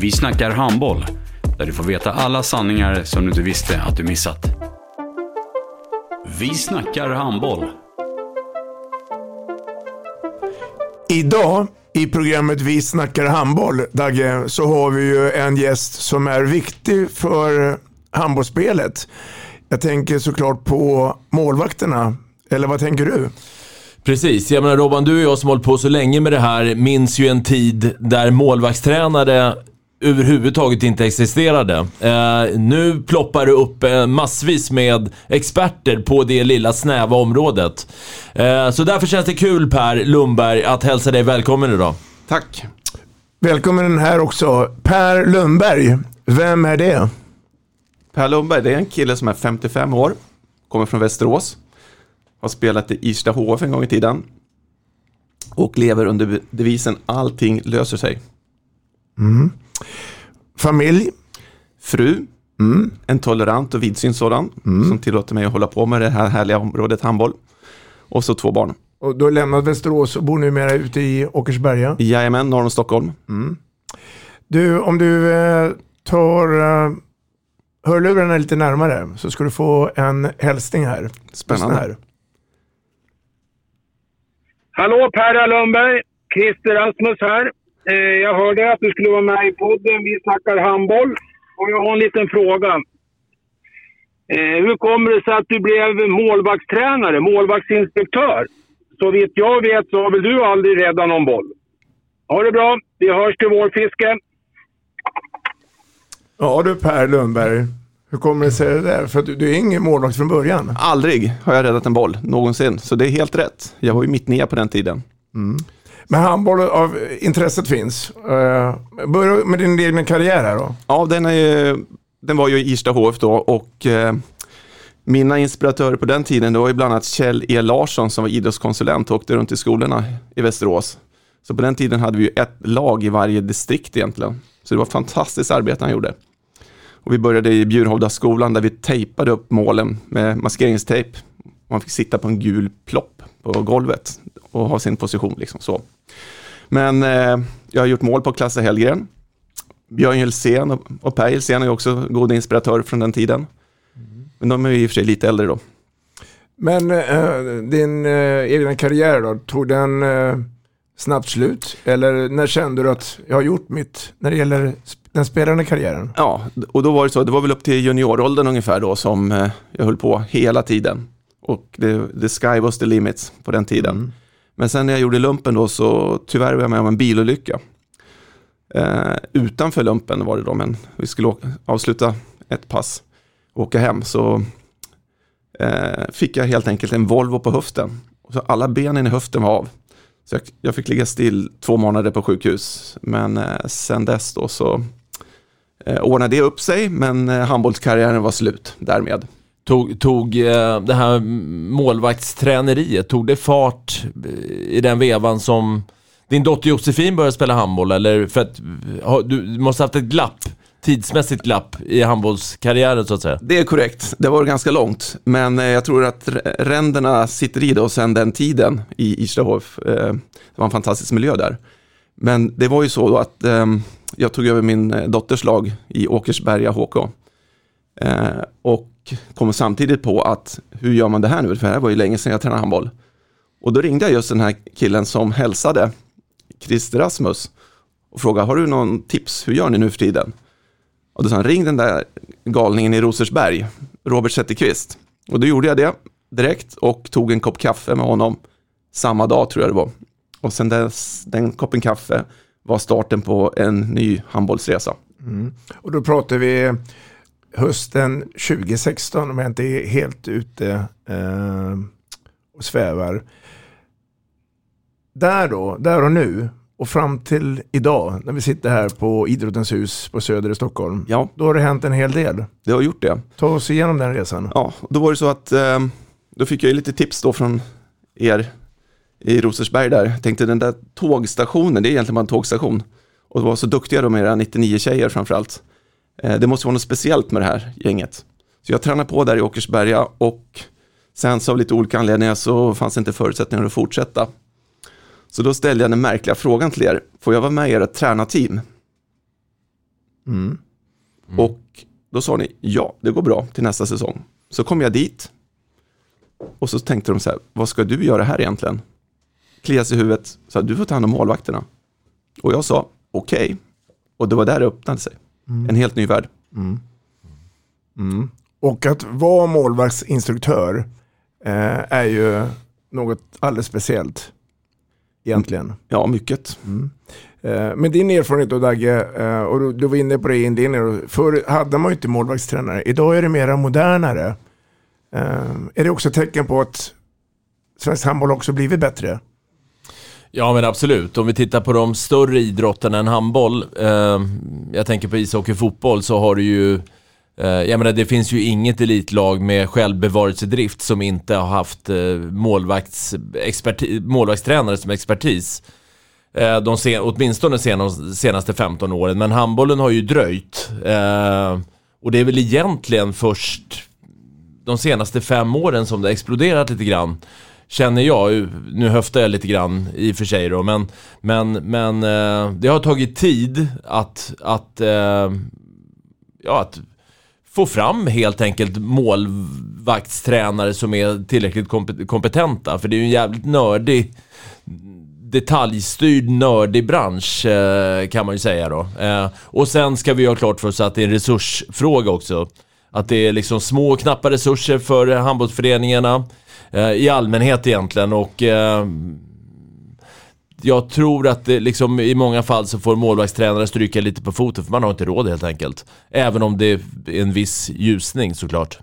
Vi snackar handboll, där du får veta alla sanningar som du inte visste att du missat. Vi snackar handboll. Idag i programmet Vi snackar handboll, Dagge, så har vi ju en gäst som är viktig för handbollsspelet. Jag tänker såklart på målvakterna, eller vad tänker du? Precis, jag menar Robban, du och jag som hållit på så länge med det här minns ju en tid där målvaktstränare överhuvudtaget inte existerade. Nu ploppar det upp massvis med experter på det lilla snäva området. Så därför känns det kul, Per Lundberg, att hälsa dig välkommen idag. Tack. Välkommen den här också. Per Lundberg, vem är det? Per Lundberg, det är en kille som är 55 år, kommer från Västerås, har spelat i Irsta HF en gång i tiden och lever under devisen allting löser sig. Mm. Familj, fru, en tolerant och vidsynt sådan som tillåter mig att hålla på med det här härliga området handboll. Och så 2 barn. Och du har lämnat Västerås och bor numera ute i Åkersberga? Jajamän, norr om Stockholm. Du, om du tar hörlurarna lite närmare så ska du få en hälsning här. Spännande. Här. Hallå Per Lundberg, Christer Rasmus här. Jag hörde att du skulle vara med i podden Vi snackar handboll och jag har en liten fråga. Hur kommer det sig att du blev målvaktstränare, målvaktsinstruktör? Så vitt jag vet så har väl du aldrig redan någon boll. Ha det bra, vi hörs till vårfisken. Ja du Per Lundberg, hur kommer det sig det där? För att du är ingen målvakt från början. Aldrig har jag räddat en boll, någonsin. Så det är helt rätt. Jag var ju mitt ner på den tiden. Men handboll av intresset finns. Börja med din egen karriär här då? Ja, den var ju i Irsta HF då och mina inspiratörer på den tiden då var ju bland annat Kjell E. Larsson som var idrottskonsulent och åkte runt i skolorna i Västerås. Så på den tiden hade vi ju ett lag i varje distrikt egentligen. Så det var fantastiskt arbete han gjorde. Och vi började i Bjurhovdaskolan där vi tejpade upp målen med maskeringstejp. Man fick sitta på en gul plopp på golvet och ha sin position liksom så. Men jag har gjort mål på Claes Hellgren. Björn Hjelsén och Per Hjelsén är också goda inspiratörer från den tiden. Men de är ju i och för sig lite äldre då. Men din egna karriär då, tog den snabbt slut? Eller när kände du att jag har gjort mitt när det gäller den spelande karriären? Ja, och då var det så. Det var väl upp till junioråldern ungefär då som jag höll på hela tiden. Och the sky was the limit på den tiden. Men sen när jag gjorde lumpen då så tyvärr var jag med om en bilolycka. Utanför lumpen var det då, men vi skulle avsluta ett pass och åka hem. Så fick jag helt enkelt en Volvo på höften. Och så alla benen i höften var av. Så jag fick ligga still 2 månader på sjukhus. Men sen dess då så ordnade det upp sig. Men handbollskarriären var slut därmed. Tog det här målvaktsträneriet, tog det fart i den vevan som din dotter Josefin började spela handboll? Eller för att du måste ha haft ett glapp, tidsmässigt glapp i handbollskarriären så att säga. Det är korrekt, det var ganska långt. Men jag tror att ränderna sitter i det och sen den tiden i Ischlehoff. Det var en fantastisk miljö där. Men det var ju så då att jag tog över min dotters lag i Åkersberga HK. Och kommer samtidigt på att hur gör man det här nu? För det här var ju länge sedan jag tränade handboll. Och då ringde jag just den här killen som hälsade, Christer Rasmus, och frågade, har du någon tips? Hur gör ni nu för tiden? Och då sa han, ring den där galningen i Rosersberg, Robert Sätterqvist. Och då gjorde jag det direkt och tog en kopp kaffe med honom samma dag, tror jag det var. Och sen dess, den koppen kaffe var starten på en ny handbollsresa. Mm. Och då pratar vi hösten 2016, om jag inte är helt ute och svävar. Där och nu och fram till idag när vi sitter här på Idrottens hus på Söder i Stockholm. Ja. Då har det hänt en hel del. Det har gjort det. Ta oss igenom den resan. Ja, då var det så att då fick jag lite tips då från er i Rosersberg där. Jag tänkte den där tågstationen, det är egentligen bara en tågstation. Och det var så duktiga de era 99 tjejer framförallt. Det måste vara något speciellt med det här gänget. Så jag tränade på där i Åkersberga och sen så av lite olika anledningar så fanns det inte förutsättningar att fortsätta. Så då ställde jag den märkliga frågan till er. Får jag vara med i ert tränarteam? Mm. Mm. Och då sa ni, ja, det går bra till nästa säsong. Så kom jag dit och så tänkte de så här, vad ska du göra här egentligen? Klia sig i huvudet, så du får ta hand om målvakterna. Och jag sa, okej. Och det var där det öppnade sig. Mm. En helt ny värld. Mm. Mm. Och att vara målvaktsinstruktör är ju något alldeles speciellt. Egentligen. Ja, mycket. Mm. Men din erfarenhet då, Dagge, och du var inne på det i din erfarenhet. Förr hade man ju inte målvaktstränare. Idag är det mera modernare. Är det också tecken på att svensk handboll också blivit bättre? Ja, men absolut. Om vi tittar på de större idrotterna än handboll. Jag tänker på ishockey och fotboll, så har du ju... Jag menar, det finns ju inget elitlag med självbevarelsedrift som inte har haft målvaktstränare som expertis åtminstone de senaste 15 åren. Men handbollen har ju dröjt. Och det är väl egentligen först de senaste 5 åren som det exploderat lite grann. Känner jag, nu höftar jag lite grann i och för sig då. Men det har tagit tid att få fram helt enkelt målvaktstränare som är tillräckligt kompetenta. För det är ju en jävligt nördig, detaljstyrd, nördig bransch kan man ju säga då. Och sen ska vi ha klart för oss att det är en resursfråga också. Att det är liksom små och knappa resurser för handbollsföreningarna i allmänhet egentligen. Och jag tror att det, liksom, i många fall så får målvaktstränare stryka lite på foten, för man har inte råd helt enkelt. Även om det är en viss ljusning såklart.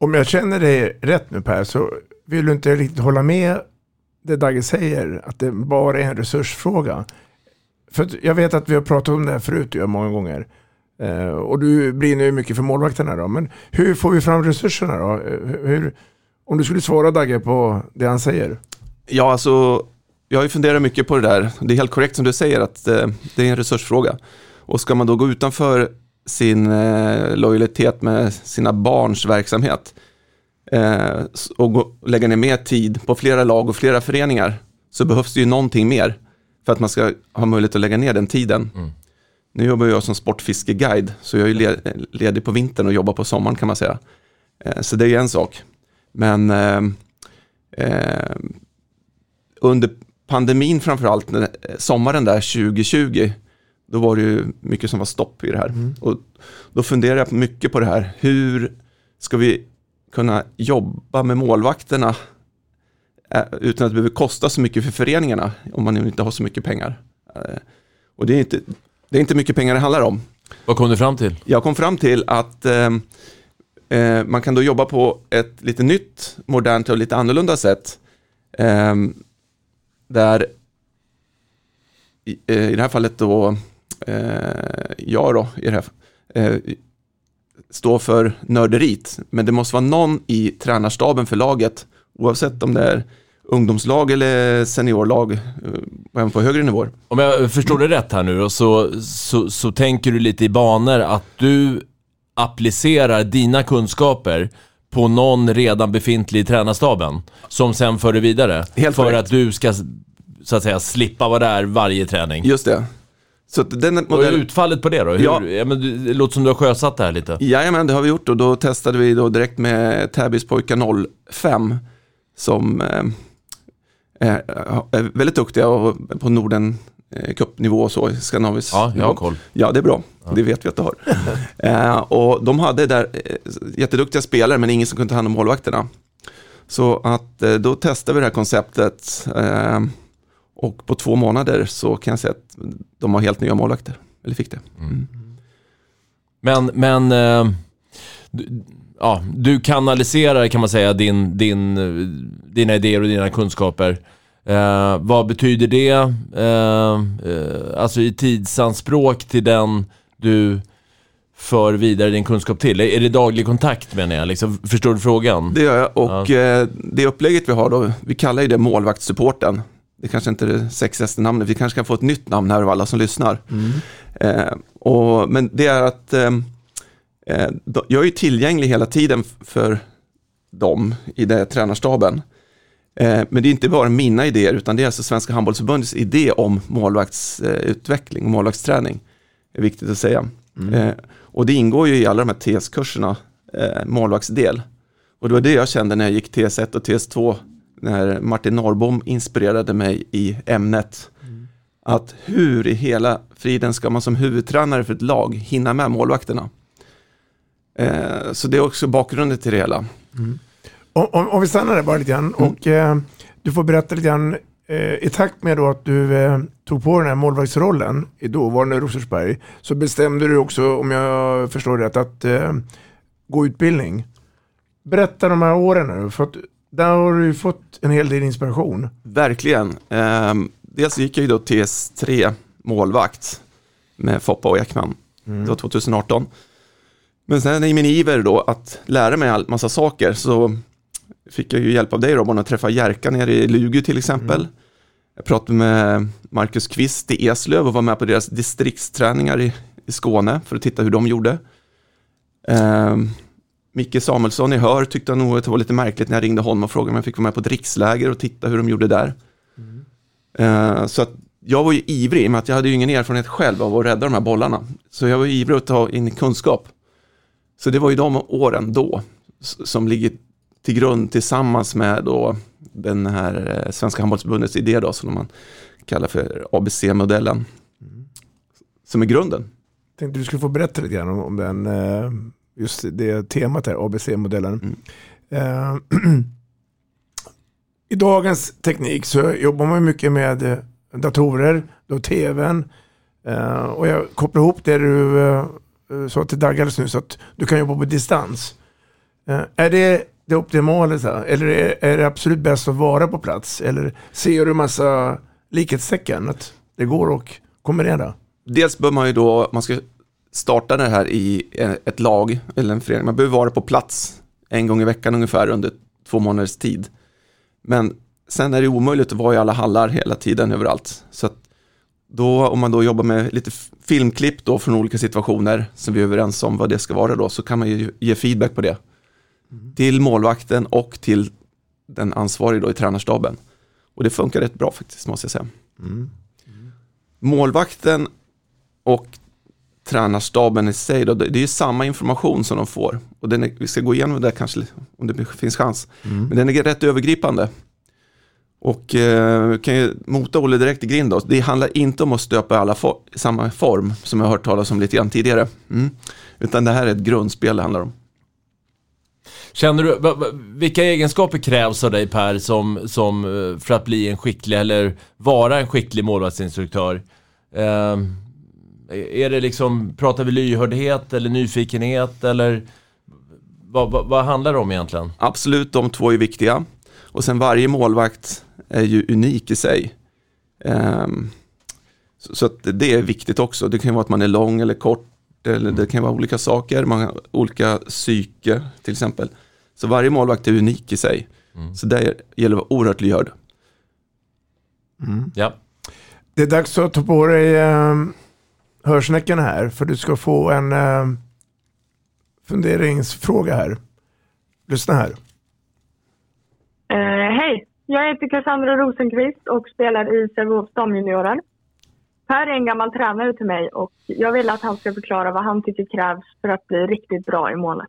Om jag känner dig rätt nu, Per, så vill du inte riktigt hålla med det Dagge säger, att det bara är en resursfråga. För jag vet att vi har pratat om det här förut många gånger. Och du brinner ju mycket för målvakterna då. Men hur får vi fram resurserna då? Om du skulle svara, Dagge, på det han säger. Ja, alltså... Jag har ju funderat mycket på det där. Det är helt korrekt som du säger att det är en resursfråga. Och ska man då gå utanför sin lojalitet med sina barns verksamhet och lägga ner mer tid på flera lag och flera föreningar, så behövs det ju någonting mer för att man ska ha möjlighet att lägga ner den tiden. Mm. Nu jobbar jag som sportfiskeguide, så jag är ju ledig på vintern och jobbar på sommaren, kan man säga. Så det är ju en sak. Men under pandemin framförallt, sommaren där 2020, då var det ju mycket som var stopp i det här. Mm. Och då funderar jag mycket på det här. Hur ska vi kunna jobba med målvakterna utan att det behöver kosta så mycket för föreningarna om man inte har så mycket pengar? Och det är inte mycket pengar det handlar om. Vad kom du fram till? Jag kom fram till att man kan då jobba på ett lite nytt, modernt och lite annorlunda sätt. Där i det här fallet då står för nörderit, men det måste vara någon i tränarstaben för laget, oavsett om det är ungdomslag eller seniorlag även på högre nivåer. Om jag förstår det rätt här nu då, så tänker du lite i banor att du applicerar dina kunskaper på någon redan befintlig i tränarstaben som sen för det vidare. Helt för rätt. Att du ska, så att säga, slippa vara där varje träning. Just det. Så den modell... Och utfallet på det då? Ja. Men det låter som du har sjösatt det här lite. Jajamän, det har vi gjort, och då testade vi då direkt med Täbyspojka 05 som är väldigt duktiga på Norden cupnivå och så i Skandinavien. Ja, jag har koll. Ja, det är bra. Ja. Det vet vi att du har. Och de hade där jätteduktiga spelare, men ingen som kunde ta hand om målvakterna. Så att då testade vi det här konceptet. Och på 2 månader så kan jag säga att de har helt nya målvakter. Eller fick det. Mm. Men ja, du kanaliserar, kan man säga, dina idéer och dina kunskaper. Vad betyder det alltså i tidsanspråk till den du för vidare din kunskap till? Är det daglig kontakt, menar jag? Liksom, förstår du frågan? Det gör jag, och det upplägget vi har då, vi kallar ju det målvaktssupporten. Det kanske inte är det sexigaste namnet. Vi kanske kan få ett nytt namn här av alla som lyssnar. Mm. Men det är att jag är ju tillgänglig hela tiden för dem i det tränarstaben. Men det är inte bara mina idéer, utan det är alltså Svenska Handbollsförbundets idé om målvaktsutveckling och målvaktsträning. Det är viktigt att säga. Mm. Och det ingår ju i alla de här TS-kurserna, målvaktsdel. Och det var det jag kände när jag gick TS1 och TS2, när Martin Norrbom inspirerade mig i ämnet. Mm. Att hur i hela friden ska man som huvudtränare för ett lag hinna med målvakterna? Så det är också bakgrunden till det hela. Mm. Om vi stannar där bara lite grann, och du får berätta lite grann i takt med då att du tog på den här målvaktsrollen i dåvarande Rosersberg, så bestämde du också, om jag förstår rätt, att gå utbildning. Berätta de här åren nu, för att där har du fått en hel del inspiration. Verkligen. Dels gick jag ju då TS3 målvakt med Foppa och Ekman. Mm. Det var 2018. Men sen i min iver då att lära mig en massa saker, så fick jag ju hjälp av dig, Robban, att träffa Jerka nere i Lugu till exempel. Mm. Jag pratade med Marcus Kvist i Eslöv och var med på deras distriktsträningar i Skåne för att titta hur de gjorde. Micke Samuelsson i Hör tyckte nog att det var lite märkligt när jag ringde honom och frågade om jag fick vara med på ett riksläger och titta hur de gjorde där. Mm. Så att jag var ju ivrig, i och med att jag hade ju ingen erfarenhet själv av att rädda de här bollarna. Så jag var ju ivrig att ta in kunskap. Så det var ju de åren då som ligger till grund tillsammans med då den här Svenska Handbollsförbundets idé då, som man kallar för ABC-modellen. Mm. Som är grunden. Jag tänkte du skulle få berätta lite grann om den, just det temat här, ABC-modellen. Mm. I dagens teknik så jobbar man mycket med datorer, då tvn. Och jag kopplar ihop det du sa till Dagge alldeles nu, så att du kan jobba på distans. Är det optimala så här? Eller är det absolut bäst att vara på plats? Eller ser du massa likhetstecken att det går och kommer det där? Dels bör man ju då, man ska starta det här i ett lag eller en förening. Man behöver vara på plats en gång i veckan ungefär under 2 månaders tid. Men sen är det omöjligt att vara i alla hallar hela tiden överallt. Så att då, om man då jobbar med lite filmklipp då från olika situationer som vi är överens om vad det ska vara då, så kan man ju ge feedback på det. Mm. Till målvakten och till den ansvariga då i tränarstaben. Och det funkar rätt bra faktiskt, måste jag säga. Mm. Mm. Målvakten och tränarstaben i sig då, det är ju samma information som de får. Och den är, vi ska gå igenom det kanske om det finns chans. Mm. Men den är rätt övergripande. Och kan ju mota Olle direkt i grind då. Det handlar inte om att stöpa alla samma form, som jag har hört talas om lite grann tidigare. Mm. Utan det här är ett grundspel det handlar om. Känner du, vilka egenskaper krävs av dig, Per, som för att bli en skicklig eller vara en skicklig målvaktsinstruktör? Är det liksom, pratar vi lyhördhet eller nyfikenhet, eller vad handlar det om egentligen? Absolut, de två är viktiga. Och sen varje målvakt är ju unik i sig. Så att det är viktigt också. Det kan ju vara att man är lång eller kort. Eller det kan vara olika saker, man har olika psyke till exempel. Så varje målvakt är unik i sig. Mm. Så där gäller det att vara oerhört lyhörd. Mm. Ja. Det är dags att ta på dig hörsnäcken här, för du ska få en funderingsfråga här. Lyssna här. Hej, jag heter Cassandra Rosenqvist och spelar i Sävehofs damjuniorer. Per är en gammal tränare till mig och jag vill att han ska förklara vad han tycker krävs för att bli riktigt bra i målet.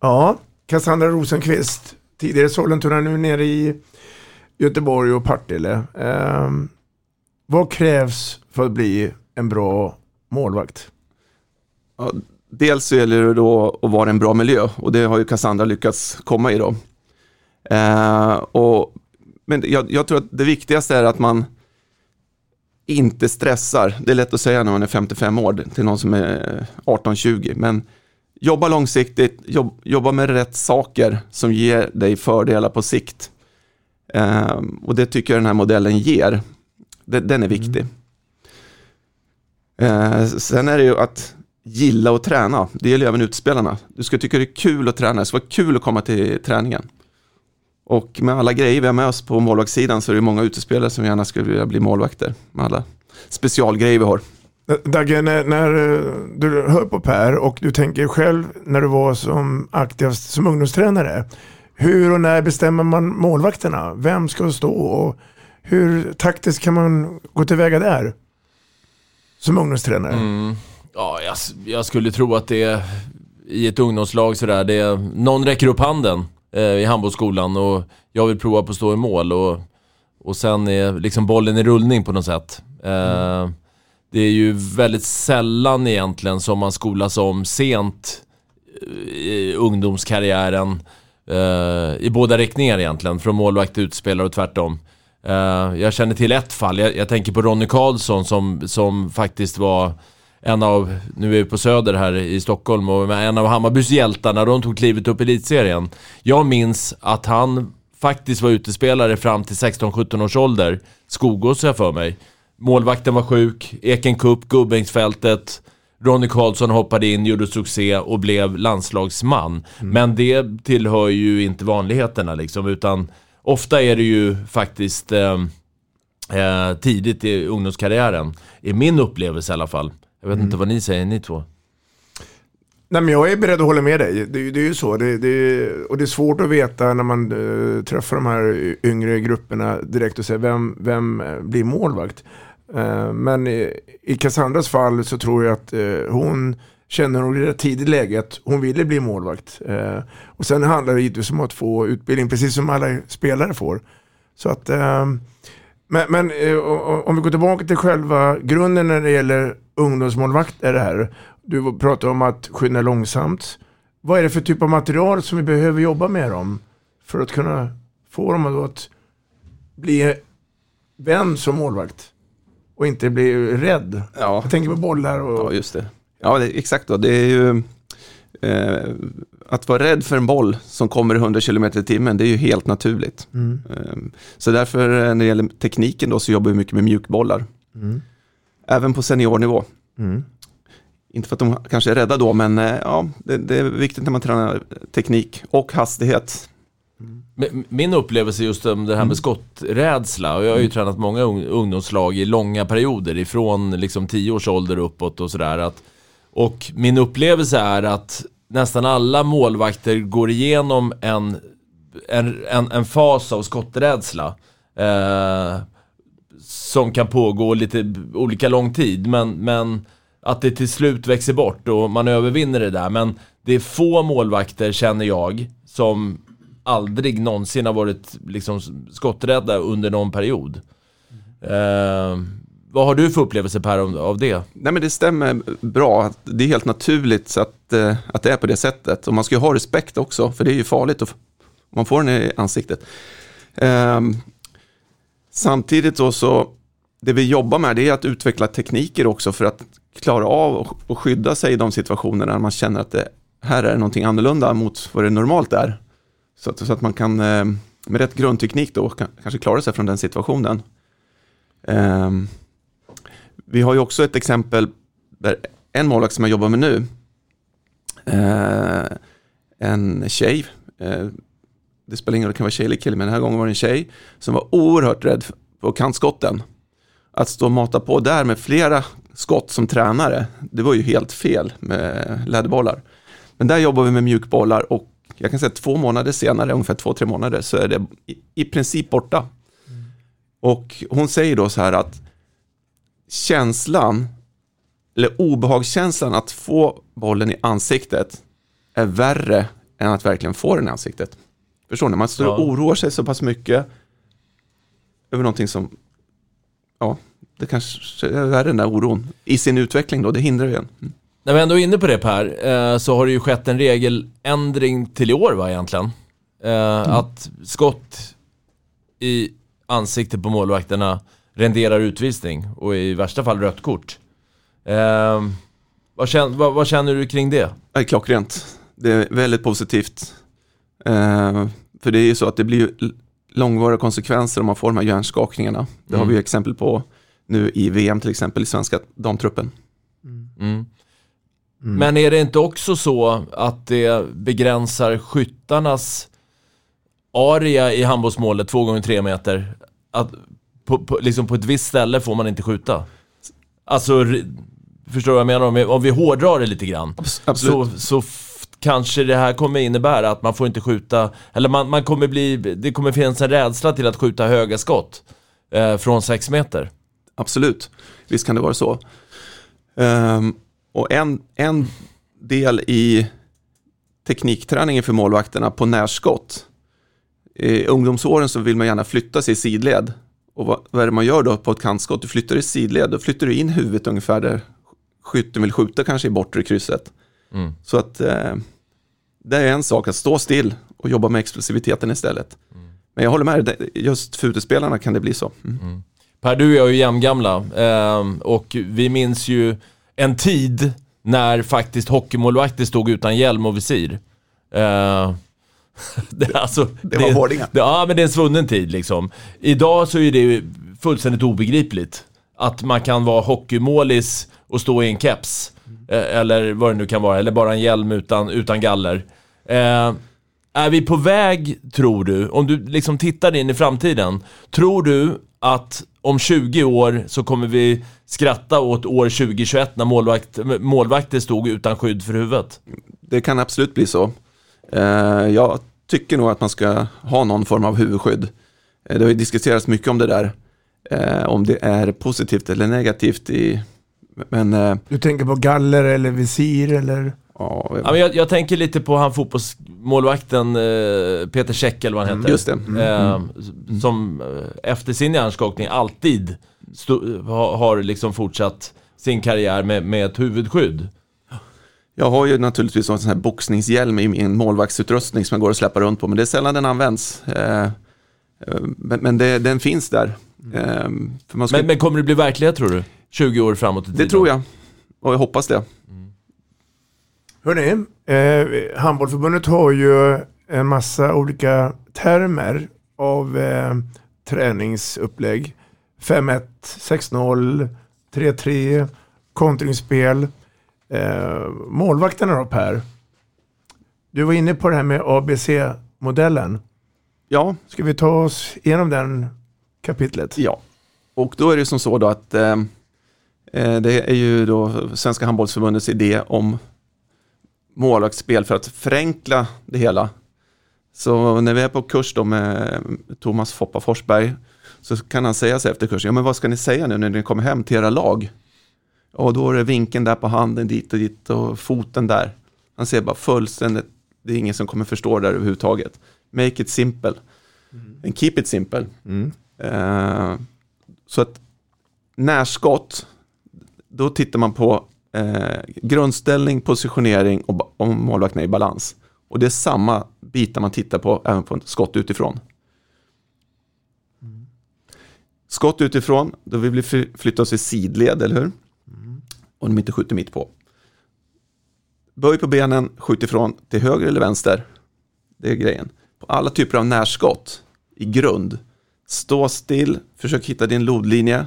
Ja, Cassandra Rosenqvist, tidigare Sollentuna, nu nere i Göteborg och Partille. Vad krävs för att bli en bra målvakt? Ja, dels så gäller det då att vara en bra miljö, och det har ju Cassandra lyckats komma i då. Men jag tror att det viktigaste är att man inte stressar. Det är lätt att säga när man är 55 år till någon som är 18-20, men jobba långsiktigt, jobba med rätt saker som ger dig fördelar på sikt. Och det tycker jag den här modellen ger. Den är viktig. Sen är det ju att gilla och träna. Det gäller även utspelarna. Du ska tycka det är kul att träna. Det ska vara kul att komma till träningen. Och med alla grejer vi har med oss på målvaktssidan så är det många utespelare som gärna skulle vilja bli målvakter. Med alla specialgrejer vi har. Dagge, när du hör på Per och du tänker själv när du var som aktivast som ungdomstränare. Hur och när bestämmer man målvakterna? Vem ska stå? Och hur taktiskt kan man gå tillväga där? Som ungdomstränare? Ja, jag skulle tro att det är i ett ungdomslag sådär. Någon räcker upp handen i handbollsskolan och jag vill prova på att stå i mål. Och sen är liksom bollen i rullning på något sätt. Det är ju väldigt sällan egentligen som man skolas om sent i ungdomskarriären. I båda riktningar egentligen, från målvakt till utspelare och tvärtom. Jag känner till ett fall, jag tänker på Ronnie Karlsson som faktiskt var en av, nu är vi på Söder här i Stockholm, och en av Hammarbys hjältar när de tog klivet upp elitserien. Jag minns att han faktiskt var utespelare fram till 16-17 års ålder. Skogås jag för mig. Målvakten var sjuk, Eken Cup, Gubbängsfältet. Ronnie Karlsson hoppade in, gjorde succé och blev landslagsman. Men det tillhör ju inte vanligheterna liksom, utan ofta är det ju faktiskt tidigt i ungdomskarriären. I min upplevelse i alla fall. Jag vet inte vad ni säger, ni två. Nej, men jag är beredd att hålla med dig. Det är ju så. Och det är svårt att veta när man träffar de här yngre grupperna direkt och säger vem blir målvakt. Men i Cassandras fall så tror jag att hon känner nog redan tidigt läget. Hon ville bli målvakt. Och sen handlar det ju om att få utbildning, precis som alla spelare får. Så att, men om vi går tillbaka till själva grunden när det gäller ungdomsmålvakt är det här. Du pratar om att skynda långsamt. Vad är det för typ av material som vi behöver jobba med dem för att kunna få dem att bli vän som målvakt? Och inte bli rädd. Ja. Jag tänker på bollar. Ja, just det. Ja, exakt då. Det är ju, att vara rädd för en boll som kommer i 100 km i timmen, det är ju helt naturligt. Så därför när det gäller tekniken då, så jobbar vi mycket med mjukbollar. Även på seniornivå. Inte för att de kanske är rädda då, men ja, det är viktigt när man tränar teknik och hastighet. Min upplevelse just om det här med skotträdsla, och jag har ju tränat många ungdomslag i långa perioder ifrån liksom 10 års ålder uppåt och sådär, och min upplevelse är att nästan alla målvakter går igenom en fas av skotträdsla som kan pågå lite olika lång tid, men att det till slut växer bort och man övervinner det där. Men det är få målvakter, känner jag, som aldrig någonsin har varit liksom skotträdda under någon period. Vad har du för upplevelse, Per, av det? Nej, men det stämmer bra. Det är helt naturligt så att det är på det sättet. Och man ska ju ha respekt också, för det är ju farligt att man får den i ansiktet. Samtidigt då, så det vi jobbar med, det är att utveckla tekniker också för att klara av och skydda sig i de situationer där man känner att det här är någonting annorlunda mot vad det normalt är. Så att man kan med rätt grundteknik då kanske klara sig från den situationen. Vi har ju också ett exempel där en målvakt som jag jobbar med nu, en tjej, det spelar ingen roll, det kan vara tjej eller kille, men den här gången var det en tjej som var oerhört rädd på kantskotten. Att stå och mata på där med flera skott som tränare, det var ju helt fel med läderbollar. Men där jobbar vi med mjukbollar, och jag kan säga 2 månader senare, ungefär 2-3 månader, så är det i princip borta. Och hon säger då så här att känslan, eller obehagskänslan att få bollen i ansiktet är värre än att verkligen få den i ansiktet. Förstår ni? Man står och oroar sig så pass mycket över någonting som, ja, det kanske är den där oron i sin utveckling då, det hindrar ju en. Mm. När vi ändå är inne på det, Per, så har det ju skett en regeländring till i år, va, egentligen. Att skott i ansiktet på målvakterna renderar utvisning och i värsta fall rött kort. Vad känner du kring det? Det är klockrent. Det är väldigt positivt. För det är ju så att det blir långvariga konsekvenser om man får de här hjärnskakningarna. Det har vi ju exempel på nu i VM till exempel i svenska damtruppen. Men är det inte också så att det begränsar skyttarnas area i handbollsmålet 2x3 meter? Att liksom på ett visst ställe får man inte skjuta. Alltså, förstår du vad jag menar? Om vi hårdrar det lite grann, så kanske det här kommer innebära att man får inte skjuta, eller man kommer bli, det kommer finnas en rädsla till att skjuta höga skott från 6 meter. Absolut, visst kan det vara så. Och en del i teknikträningen för målvakterna på närskott. I ungdomsåren så vill man gärna flytta sig i sidled. Och vad är det man gör då på ett kantskott? Du flyttar i sidled, då flyttar du in huvudet ungefär där skytten vill skjuta, kanske i bortre krysset. Så att det är en sak att stå still och jobba med explosiviteten istället. Men jag håller med, just för utespelarna kan det bli så. Per, du och jag är ju jämngamla, och vi minns ju en tid när faktiskt hockeymålvakter stod utan hjälm och visir. Det var hårdingar. Ja, men det är en svunnen tid liksom. Idag så är det fullständigt obegripligt att man kan vara hockeymålis och stå i en keps. Eller vad det nu kan vara. Eller bara en hjälm utan galler. Är vi på väg, tror du, om du liksom tittar in i framtiden, tror du att om 20 år så kommer vi skratta åt år 2021 när målvakter stod utan skydd för huvudet? Det kan absolut bli så. Jag tycker nog att man ska ha någon form av huvudskydd. Det har ju diskuterats mycket om det där. Om det är positivt eller negativt. Men du tänker på galler eller visir eller... Ja, men jag tänker lite på han fotbollsmålvakten Peter Käck eller vad han heter. Just det. Som efter sin hjärnskakning alltid har liksom fortsatt sin karriär med ett huvudskydd. Jag har ju naturligtvis en sån här boxningshjälm i min målvaktsutrustning som jag går och släpper runt på, men det är sällan den används. Men den finns där. För man ska... men kommer det bli verklighet, tror du? 20 år framåt i tiden? Det tror jag, och jag hoppas det. Hörrni, Handbollsförbundet har ju en massa olika termer av träningsupplägg. 5-1, 6-0, 3-3, kontringsspel. Målvakterna då, Per. Du var inne på det här med ABC-modellen. Ja. Ska vi ta oss igenom den kapitlet? Ja, och då är det som så då att det är ju då Svenska Handbollsförbundets idé om målvaktsspel för att förenkla det hela. Så när vi är på kurs då med Thomas Foppa Forsberg så kan han säga sig efter kursen: ja, men vad ska ni säga nu när ni kommer hem till era lag? Och då är det vinkeln där på handen dit och dit och foten där. Han säger bara fullständigt, det är ingen som kommer förstå det där överhuvudtaget. Make it simple. And keep it simple. Så att närskott, då tittar man på grundställning, positionering och om målvakten är i balans. Och det är samma bitar man tittar på även på skott utifrån. Skott utifrån, då vill vi flytta oss i sidled, eller hur? Och de inte skjuter mitt på. Böj på benen, skjut ifrån till höger eller vänster. Det är grejen. På alla typer av närskott i grund, stå still, försök hitta din lodlinje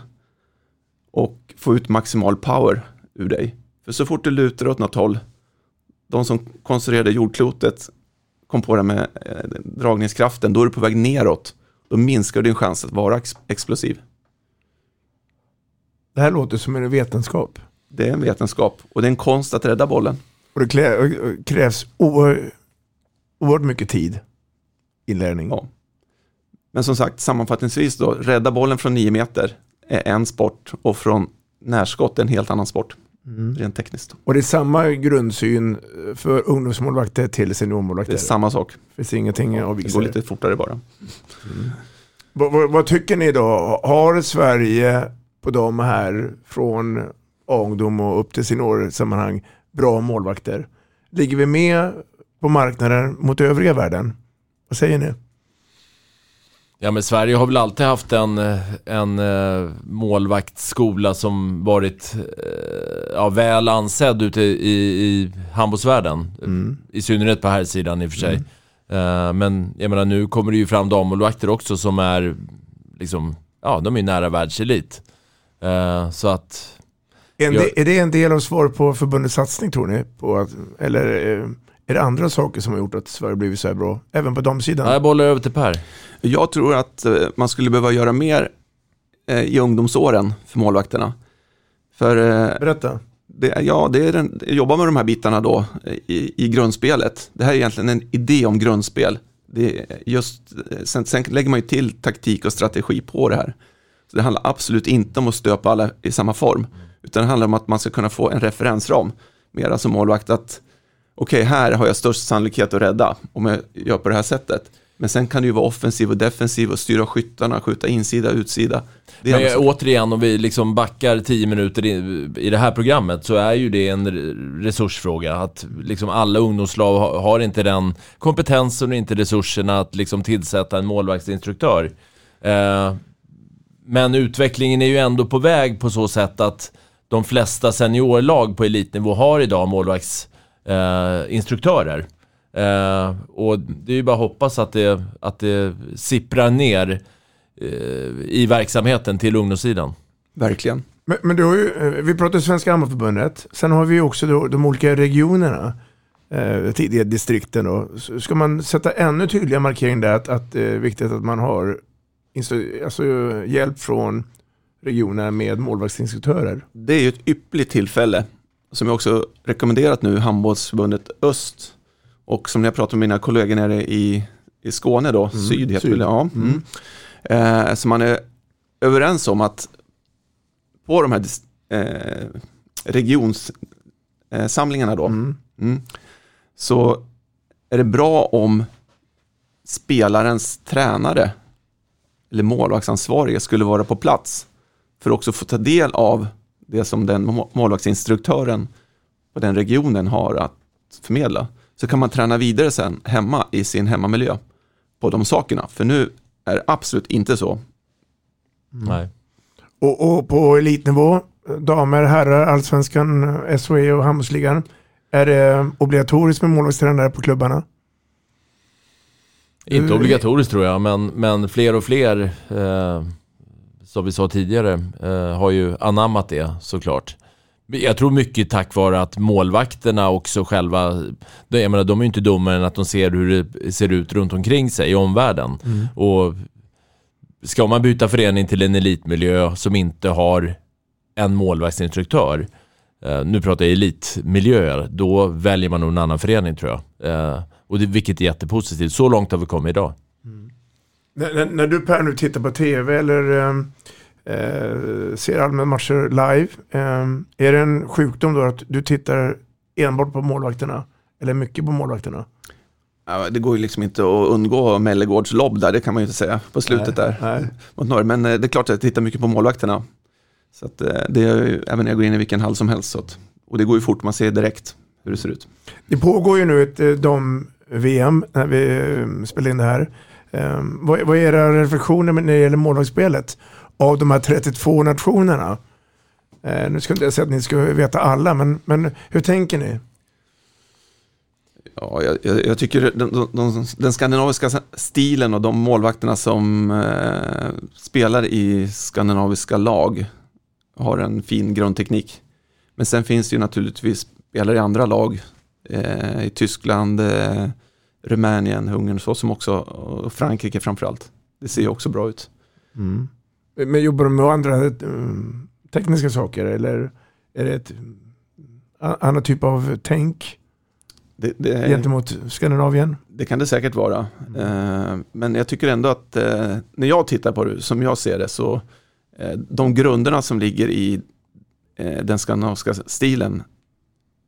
och få ut maximal power ur dig. För så fort du lutar åt något håll, de som konstruerade jordklotet kom på det med dragningskraften, då är du på väg neråt. Då minskar din chans att vara explosiv. Det här låter som en vetenskap. Det är en vetenskap och det är en konst att rädda bollen. Och det krävs oerhört mycket tid, inlärning. Ja. Men som sagt, sammanfattningsvis då, rädda bollen från 9 meter är en sport och från närskott är en helt annan sport, rent tekniskt. Och det är samma grundsyn för ungdomsmålvakter till seniormålvakter. Det är samma sak. Det finns ingenting avvisar. Det går lite fortare bara. Vad tycker ni då? Har Sverige på de här från ungdom och upp till seniorsammanhang bra målvakter? Ligger vi med på marknaden mot övriga världen? Vad säger ni? Ja, men Sverige har väl alltid haft en målvaktsskola som varit väl ansedd ute i handbollsvärlden. Mm. I synnerhet på här sidan i och för sig. Men jag menar, nu kommer det ju fram dammålvakter också som är liksom, ja, de är nära världselit. Så att är det en del av svar på förbundets satsning, tror ni? På att, eller är det andra saker som har gjort att Sverige blivit så här bra? Även på damsidan? Jag bollar över till Per. Jag tror att man skulle behöva göra mer i ungdomsåren för målvakterna. För, berätta. Jobba med de här bitarna då i grundspelet. Det här är egentligen en idé om grundspel. Sen lägger man ju till taktik och strategi på det här. Så det handlar absolut inte om att stöpa alla i samma form. Utan det handlar om att man ska kunna få en referensram. Mera som målvakt att okej, här har jag störst sannolikhet att rädda om jag gör på det här sättet. Men sen kan det ju vara offensiv och defensiv och styra skyttarna, skjuta insida, utsida. Men återigen, om vi liksom backar 10 minuter i det här programmet, så är ju det en resursfråga. Att liksom alla ungdomslag har inte den kompetensen och inte resurserna att liksom tillsätta en målvaktsinstruktör. Men utvecklingen är ju ändå på väg på så sätt att de flesta seniorlag på elitnivå har idag målvaktsinstruktörer. Och det är ju bara att hoppas att det sipprar ner i verksamheten till ungdomssidan. Verkligen. Men då vi pratar Svenska Handbollsförbundet. Sen har vi också då de olika regionerna, tidigare distrikten då. Så ska man sätta ännu tydligare markering där att det är viktigt att man har hjälp från regioner med målvaktsinstruktörer? Det är ju ett yppligt tillfälle som jag också rekommenderat nu, Handbollsförbundet Öst. Och som jag pratar med mina kollegor nere i Skåne då, syd heter det. Ja. Mm. Så man är överens om att på de här regionssamlingarna då, så är det bra om spelarens tränare eller målvaktsansvarige skulle vara på plats för att också få ta del av det som den målvaktsinstruktören på den regionen har att förmedla. Så kan man träna vidare sen hemma i sin hemmamiljö på de sakerna. För nu är det absolut inte så. Nej. Och på elitnivå, damer, herrar, Allsvenskan, SHE och Handbollsligan, är det obligatoriskt med målvaktstränare på klubbarna? Inte obligatoriskt tror jag, men fler och fler, som vi sa tidigare, har ju anammat det såklart. Jag tror mycket tack vare att målvakterna också själva, jag menar, de är ju inte dummare än att de ser hur det ser ut runt omkring sig i omvärlden. Mm. Och ska man byta förening till en elitmiljö som inte har en målvaktsinstruktör, nu pratar jag elitmiljöer, då väljer man nog en annan förening, tror jag. Och det, vilket är jättepositivt. Så långt har vi kommit idag. Mm. När du, Per, nu tittar på tv eller ser allmän matcher live, är det en sjukdom då att du tittar enbart på målvakterna eller mycket på målvakterna? Ja, det går ju liksom inte att undgå Mellegårds lobb där, det kan man ju inte säga på slutet. Nej, där mot Norge, men det är klart att jag tittar mycket på målvakterna, så att det är ju, även när jag går in i vilken hall som helst, så att, och det går ju fort, man ser direkt hur det ser ut. Det pågår ju nu ett dam-VM när vi spelar in det här. Vad är era reflektioner när det gäller målvaktsspelet av de här 32 nationerna? Nu skulle jag inte säga att ni skulle veta alla, men hur tänker ni? Ja, jag tycker den skandinaviska stilen och de målvakterna som spelar i skandinaviska lag har en fin grundteknik. Men sen finns det ju naturligtvis spelare i andra lag, i Tyskland, Rumänien, Ungern, så som också, och Frankrike framförallt. Det ser ju också bra ut. Mm. Men jobbar de med andra tekniska saker, eller är det ett annan typ av tänk gentemot Skandinavien? Det kan det säkert vara. Men jag tycker ändå att när jag tittar på det, som jag ser det, så de grunderna som ligger i den skandinaviska stilen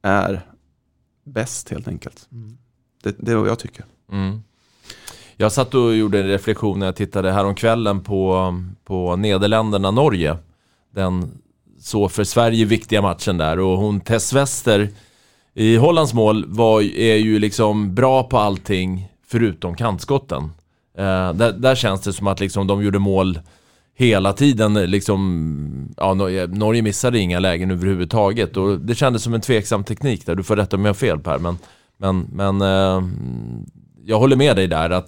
är bäst helt enkelt. Det är vad jag tycker. Mm. Jag satt och gjorde en reflektion när jag tittade här om kvällen på Nederländerna Norge. Den så för Sverige viktiga matchen där, och hon Tess Wester i Hollands mål är ju liksom bra på allting förutom kantskotten. Där känns det som att liksom de gjorde mål hela tiden liksom, ja, Norge missade inga lägen överhuvudtaget, och det kändes som en tveksam teknik där. Du får rätta om jag har fel, Per, men jag håller med dig där att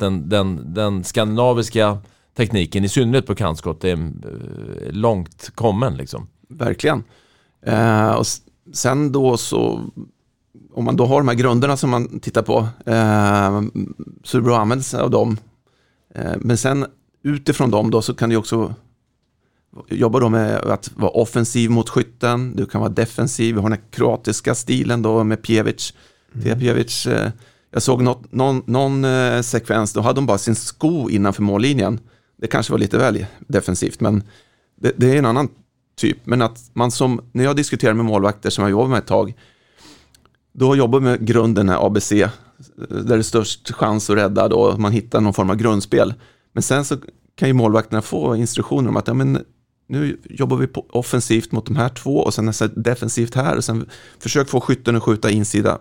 den skandinaviska tekniken i synnerhet på kantskott är långt kommen liksom. Verkligen. Och sen då så om man då har de här grunderna som man tittar på, så är det bra att använda sig av dem. Men sen utifrån dem då så kan du också jobba då med att vara offensiv mot skytten. Du kan vara defensiv. Vi har den kroatiska stilen då med Pjevic. Jag såg någon sekvens, då hade de bara sin sko innanför mållinjen. Det kanske var lite väl defensivt, men det är en annan typ. Men att man som, när jag diskuterar med målvakter som jag jobbar med ett tag, då jobbar med grunden här ABC, där det är störst chans att rädda då, man hittar någon form av grundspel. Men sen så kan ju målvakterna få instruktioner om att ja, men nu jobbar vi på offensivt mot de här två och sen defensivt här och sen försök få skytten att skjuta insida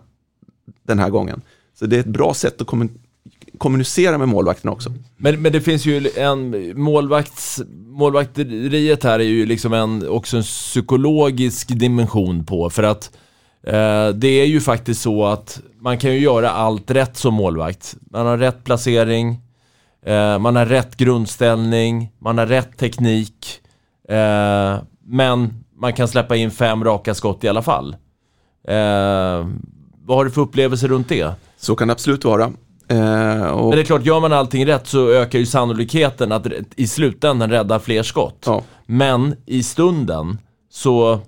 den här gången. Så det är ett bra sätt att kommunicera med målvakterna också. Men det finns ju en målvakteriet här är ju liksom också en psykologisk dimension på, för att det är ju faktiskt så att man kan ju göra allt rätt som målvakt. Man har rätt placering, man har rätt grundställning, man har rätt teknik, men man kan släppa in 5 raka skott i alla fall. Vad har du för upplevelser runt det? Så kan det absolut vara. Men det är klart, gör man allting rätt så ökar ju sannolikheten att i slutändan rädda fler skott. Ja. Men i stunden så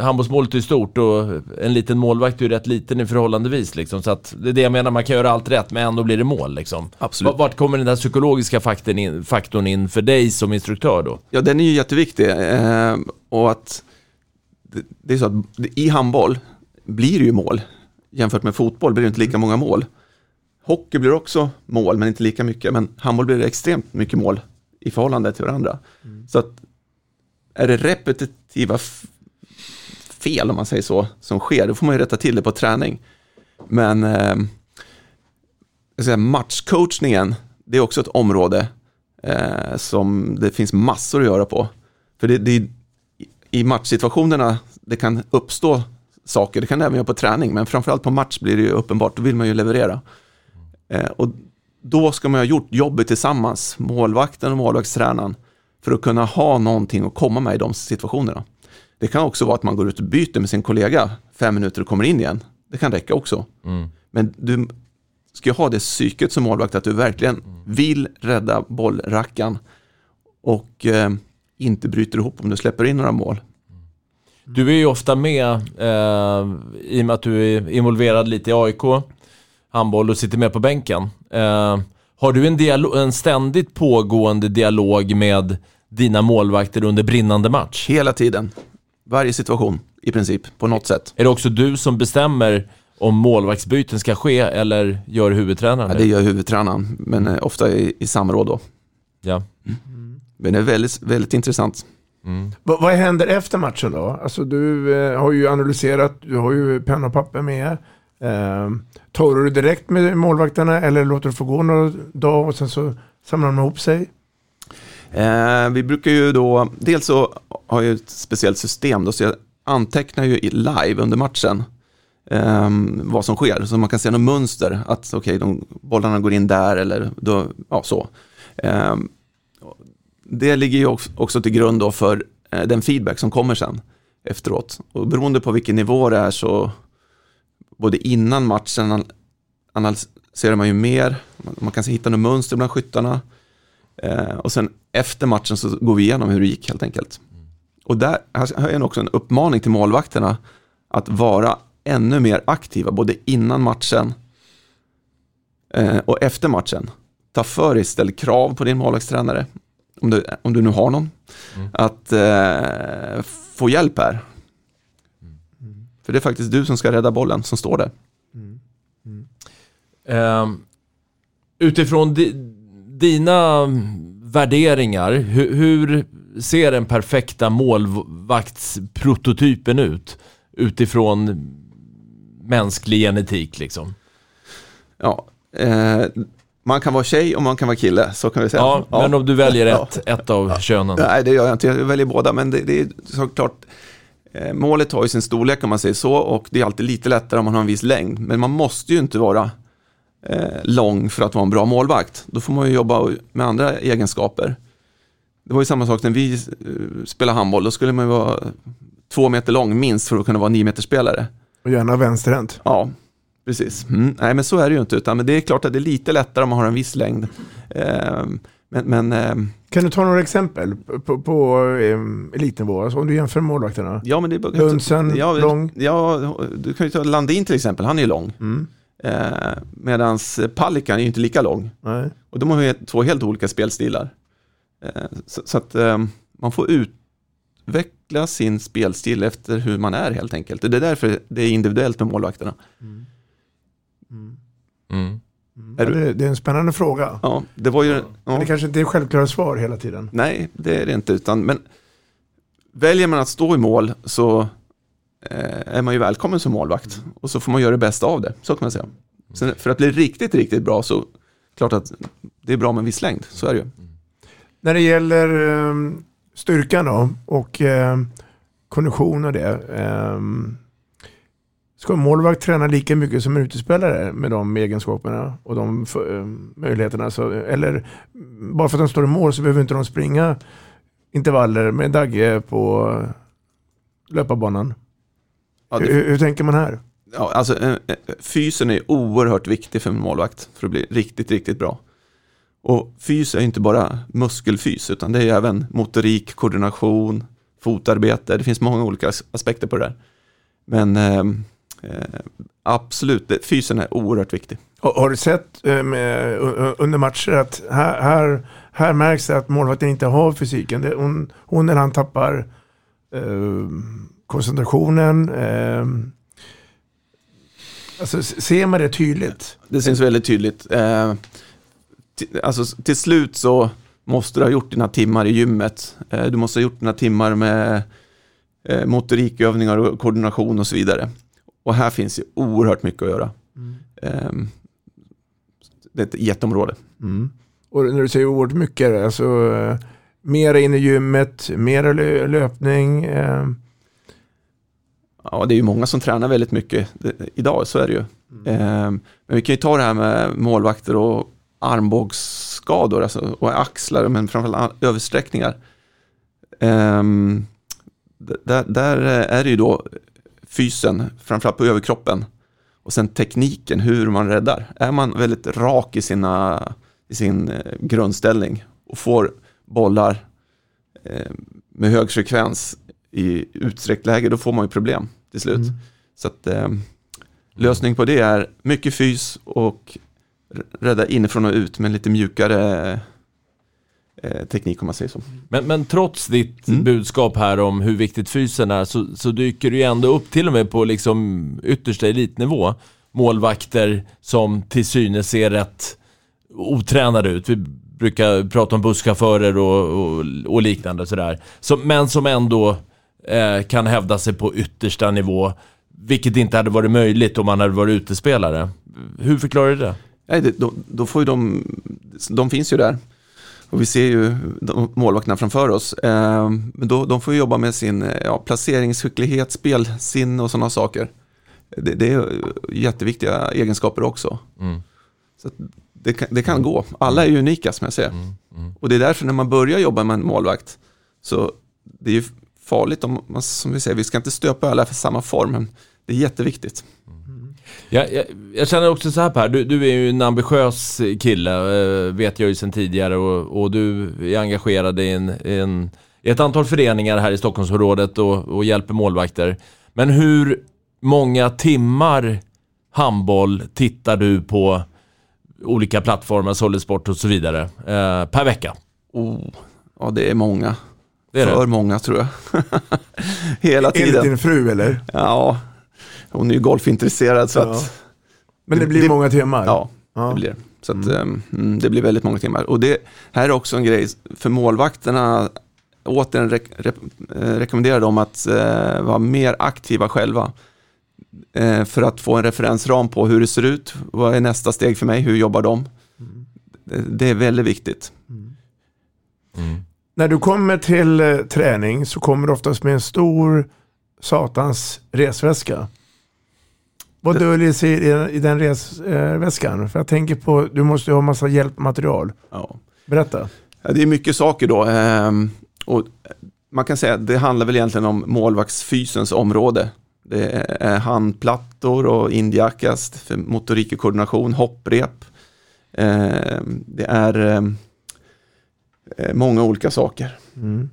handbollsmålet är stort och en liten målvakt är ju rätt liten i förhållandevis liksom, så att det är det jag menar, man kan göra allt rätt men ändå blir det mål liksom. Absolut. Vart kommer den där psykologiska faktorn in för dig som instruktör då? Ja, den är ju jätteviktig, och att det är så att i handboll blir det ju mål. Jämfört med fotboll blir det inte lika många mål. Hockey blir också mål men inte lika mycket, men handboll blir det extremt mycket mål i förhållande till varandra. Mm. Så att är det repetitiva fel, om man säger så, som sker, då får man ju rätta till det på träning. Men matchcoachningen, det är också ett område som det finns massor att göra på. För det i matchsituationerna det kan uppstå saker, det kan det även göra på träning, men framförallt på match blir det ju uppenbart, då vill man ju leverera. Och då ska man ha gjort jobbet tillsammans, målvakten och målvaktstränaren, för att kunna ha någonting att komma med i de situationerna. Det kan också vara att man går ut och byter med sin kollega 5 minuter och kommer in igen. Det kan räcka också. Mm. Men du ska ju ha det psyket som målvakt att du verkligen vill rädda bollrackan och inte bryter ihop om du släpper in några mål. Du är ju ofta med i och med att du är involverad lite i AIK, handboll, och sitter med på bänken. Har du en ständigt pågående dialog med dina målvakter under brinnande match? Hela tiden. Varje situation i princip, på något sätt. Är det också du som bestämmer om målvaktsbyten ska ske eller gör huvudtränaren? Ja, det gör huvudtränaren, men ofta i samråd då. Ja. Mm. Men det är väldigt, väldigt intressant. Mm. Vad händer efter matchen då? Alltså, du har ju analyserat, du har ju penna och papper med. Tar du direkt med målvakterna eller låter du få gå några dag och sen så samlar de ihop sig? Vi brukar ju då, dels så har jag ett speciellt system då, så jag antecknar ju live under matchen vad som sker, så man kan se något mönster att de bollarna går in där eller då, ja, så. Det ligger ju också till grund då för den feedback som kommer sen efteråt, och beroende på vilken nivå det är så både innan matchen analyserar man ju mer. Man kan hitta något mönster bland skyttarna. Och sen efter matchen så går vi igenom hur det gick helt enkelt. Och där har jag också en uppmaning till målvakterna att vara ännu mer aktiva både innan matchen och efter matchen. Ta för dig, ställ krav på din målvaktstränare om du nu har någon att få hjälp här. För det är faktiskt du som ska rädda bollen som står där. Mm. Mm. Utifrån dina värderingar, hur ser den perfekta målvaktsprototypen ut utifrån mänsklig genetik liksom? Ja, man kan vara tjej och man kan vara kille, så kan vi säga. Ja, ja. Men om du väljer ett av könen? Nej, det gör jag inte. Jag väljer båda, men det är såklart... Målet har ju sin storlek, kan man säga så, och det är alltid lite lättare om man har en viss längd. Men man måste ju inte vara lång för att vara en bra målvakt. Då får man ju jobba med andra egenskaper. Det var ju samma sak när vi spelade handboll. Då skulle man ju vara 2 meter lång minst för att kunna vara 9-meterspelare. Och gärna vänsterhänt. Ja, precis. Mm. Nej, men så är det ju inte. Utan, men det är klart att det är lite lättare om man har en viss längd. Kan du ta några exempel på elitnivå, alltså om du jämför målvakterna? Ja, men det är Lundsen, lång. Ja, du kan ju ta Landin till exempel, han är ju lång. Mm. Medans Pallikan är ju inte lika lång. Nej. Och de har ju 2 helt olika spelstilar. Så att man får utveckla sin spelstil efter hur man är, helt enkelt. Det är därför det är individuellt med målvakterna. Mm. Mm. Mm. Det är en spännande fråga. Ja, det var ju, ja. Men det kanske inte är självklara svar hela tiden. Nej, det är det inte. Utan, men väljer man att stå i mål så är man ju välkommen som målvakt. Mm. Och så får man göra det bästa av det, så kan man säga. Sen, för att bli riktigt, riktigt bra, så klart att det är bra med en viss längd. Så är det ju. Mm. När det gäller styrkan då, och kondition och det... Ska målvakt träna lika mycket som en utespelare med de egenskaperna och de möjligheterna? Så, eller bara för att de står i mål så behöver inte de springa intervaller med Dagge på löparbanan. Ja, hur tänker man här? Ja, alltså, fysen är oerhört viktig för en målvakt för att bli riktigt, riktigt bra. Och fys är inte bara muskelfys, utan det är även motorik, koordination, fotarbete. Det finns många olika aspekter på det där. Men... absolut, fysen är oerhört viktig. Har du sett under matcher att här märks det att målvakten inte har fysiken? Hon eller han tappar koncentrationen. Alltså, ser man det tydligt? Det syns väldigt tydligt. Till slut så måste du ha gjort dina timmar i gymmet. Du måste ha gjort dina timmar med motorikövningar och koordination och så vidare. Och här finns ju oerhört mycket att göra. Mm. Det är ett jätteområde. Mm. Och när du säger oerhört mycket, alltså mer in i gymmet, mer löpning. Ja, det är ju många som tränar väldigt mycket idag, så är det ju. Mm. Men vi kan ju ta det här med målvakter och armbågsskador, alltså, och axlar, men framförallt översträckningar. Där är det ju då fysen, framförallt på överkroppen, och sen tekniken, hur man räddar. Är man väldigt rak i sin grundställning och får bollar med hög frekvens i utsträckt läge, då får man ju problem till slut. Mm. Så att lösning på det är mycket fys och rädda inifrån och ut, men lite mjukare teknik, om man säger så. Men trots ditt budskap här om hur viktigt fysen är, så dyker du ju ändå upp till och med på liksom yttersta elitnivå målvakter som till synes ser rätt otränade ut. Vi brukar prata om busschaufförer och liknande och sådär. Men som ändå kan hävda sig på yttersta nivå, vilket inte hade varit möjligt om man hade varit utespelare. Hur förklarar du det? Nej, då får ju de finns ju där. Och vi ser ju målvakterna framför oss. Men de får ju jobba med sin placeringsskicklighet, spelsinne och sådana saker. Det är jätteviktiga egenskaper också. Mm. Så att det kan gå. Alla är ju unika, som jag säger. Mm. Mm. Och det är därför när man börjar jobba med en målvakt, så det är ju farligt om man, som vi säger, vi ska inte stöpa alla för samma form. Men det är jätteviktigt. Jag känner också så här, Per, du är ju en ambitiös kille, vet jag ju sedan tidigare, och du är engagerad i ett antal föreningar här i Stockholmsområdet och hjälper målvakter. Men hur många timmar handboll tittar du på olika plattformar, Solidsport och så vidare, per vecka? Ja, det är många. Det är för det. Många, tror jag. Hela tiden. Enligt din fru, eller? Ja. Hon är ju golfintresserad, så att... Men det blir många timmar. Ja, Ja. Det blir. Så att, det blir väldigt många timmar. Och det här är också en grej för målvakterna. Återigen rekommenderar dem att vara mer aktiva själva. För att få en referensram på hur det ser ut. Vad är nästa steg för mig? Hur jobbar de? Mm. Det är väldigt viktigt. Mm. Mm. När du kommer till träning så kommer du oftast med en stor satans resväska. Vad döljer sig i den resväskan? För jag tänker på, du måste ju ha massa hjälpmaterial. Ja. Berätta. Ja, det är mycket saker då. Och man kan säga att det handlar väl egentligen om målvaktsfysens område. Det är handplattor och indiakast för motorik och koordination, hopprep. Det är många olika saker. Mm.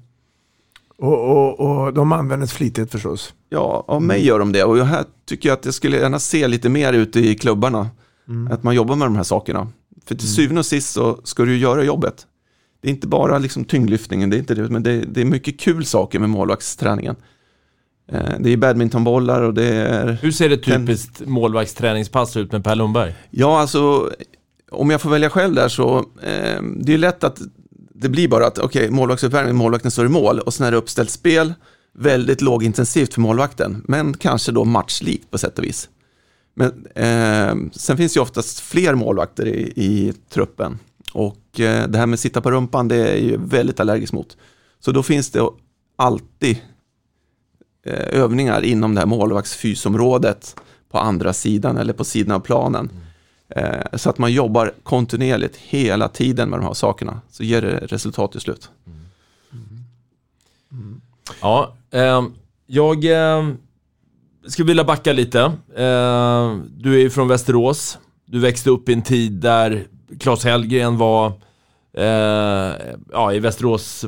Och de används flitigt förstås. Ja, av mig gör de det. Och här tycker jag att jag skulle gärna se lite mer ute i klubbarna. Mm. Att man jobbar med de här sakerna. För till syvende och sist så ska du ju göra jobbet. Det är inte bara liksom tyngdlyftningen, det är inte det, men det är mycket kul saker med målvaktsträningen. Det är badmintonbollar och det är... Hur ser det typiskt målvaktsträningspass ut med Per Lundberg? Ja, alltså om jag får välja själv där så det är lätt att det blir bara att okej, målvaktsuppvärmning, målvakten står i mål och sen är det uppställt spel, väldigt lågintensivt för målvakten, men kanske då matchlikt på sätt och vis. Men sen finns ju oftast fler målvakter i truppen och det här med att sitta på rumpan, det är ju väldigt allergiskt mot. Så då finns det alltid övningar inom det här målvaktsfysområdet på andra sidan eller på sidan av planen. Så att man jobbar kontinuerligt hela tiden med de här sakerna, så ger det resultat till slut. Mm. Mm. Ja, jag skulle vilja backa lite. Du är ju från Västerås. Du växte upp i en tid där Claes Hellgren var i Västerås,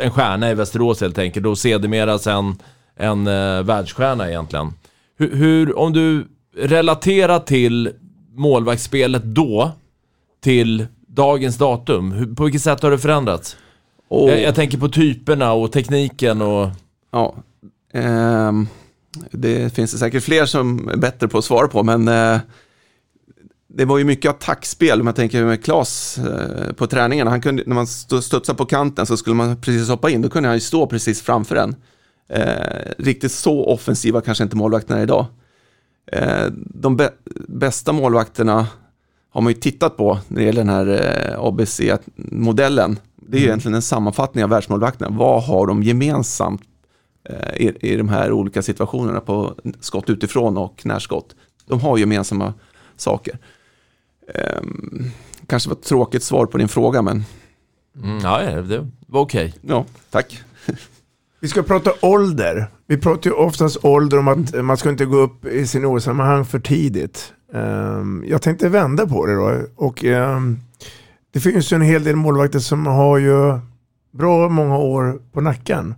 en stjärna i Västerås helt enkelt, och sedermera sen en världsstjärna egentligen. Hur om du relaterar till målvaktsspelet då till dagens datum, på vilket sätt har det förändrats? Jag tänker på typerna och tekniken och... Ja, det finns det säkert fler som är bättre på att svara på, men det var ju mycket attackspel. Om jag tänker med Claes på träningarna, han kunde, när man studsade på kanten så skulle man precis hoppa in, då kunde han ju stå precis framför en. Riktigt så offensiva kanske inte målvakterna idag. De bästa målvakterna har man ju tittat på när det gäller den här ABC-modellen. Det är ju egentligen en sammanfattning av världsmålvakterna. Vad har de gemensamt i de här olika situationerna på skott utifrån och närskott? De har gemensamma saker. Kanske var ett tråkigt svar på din fråga, men... ja, det var okej. Ja, tack. Vi ska prata ålder. Vi pratar ju oftast ålder om att man ska inte gå upp i sin årssammanhang för tidigt. Jag tänkte vända på det då. Och det finns ju en hel del målvakter som har ju bra många år på nacken.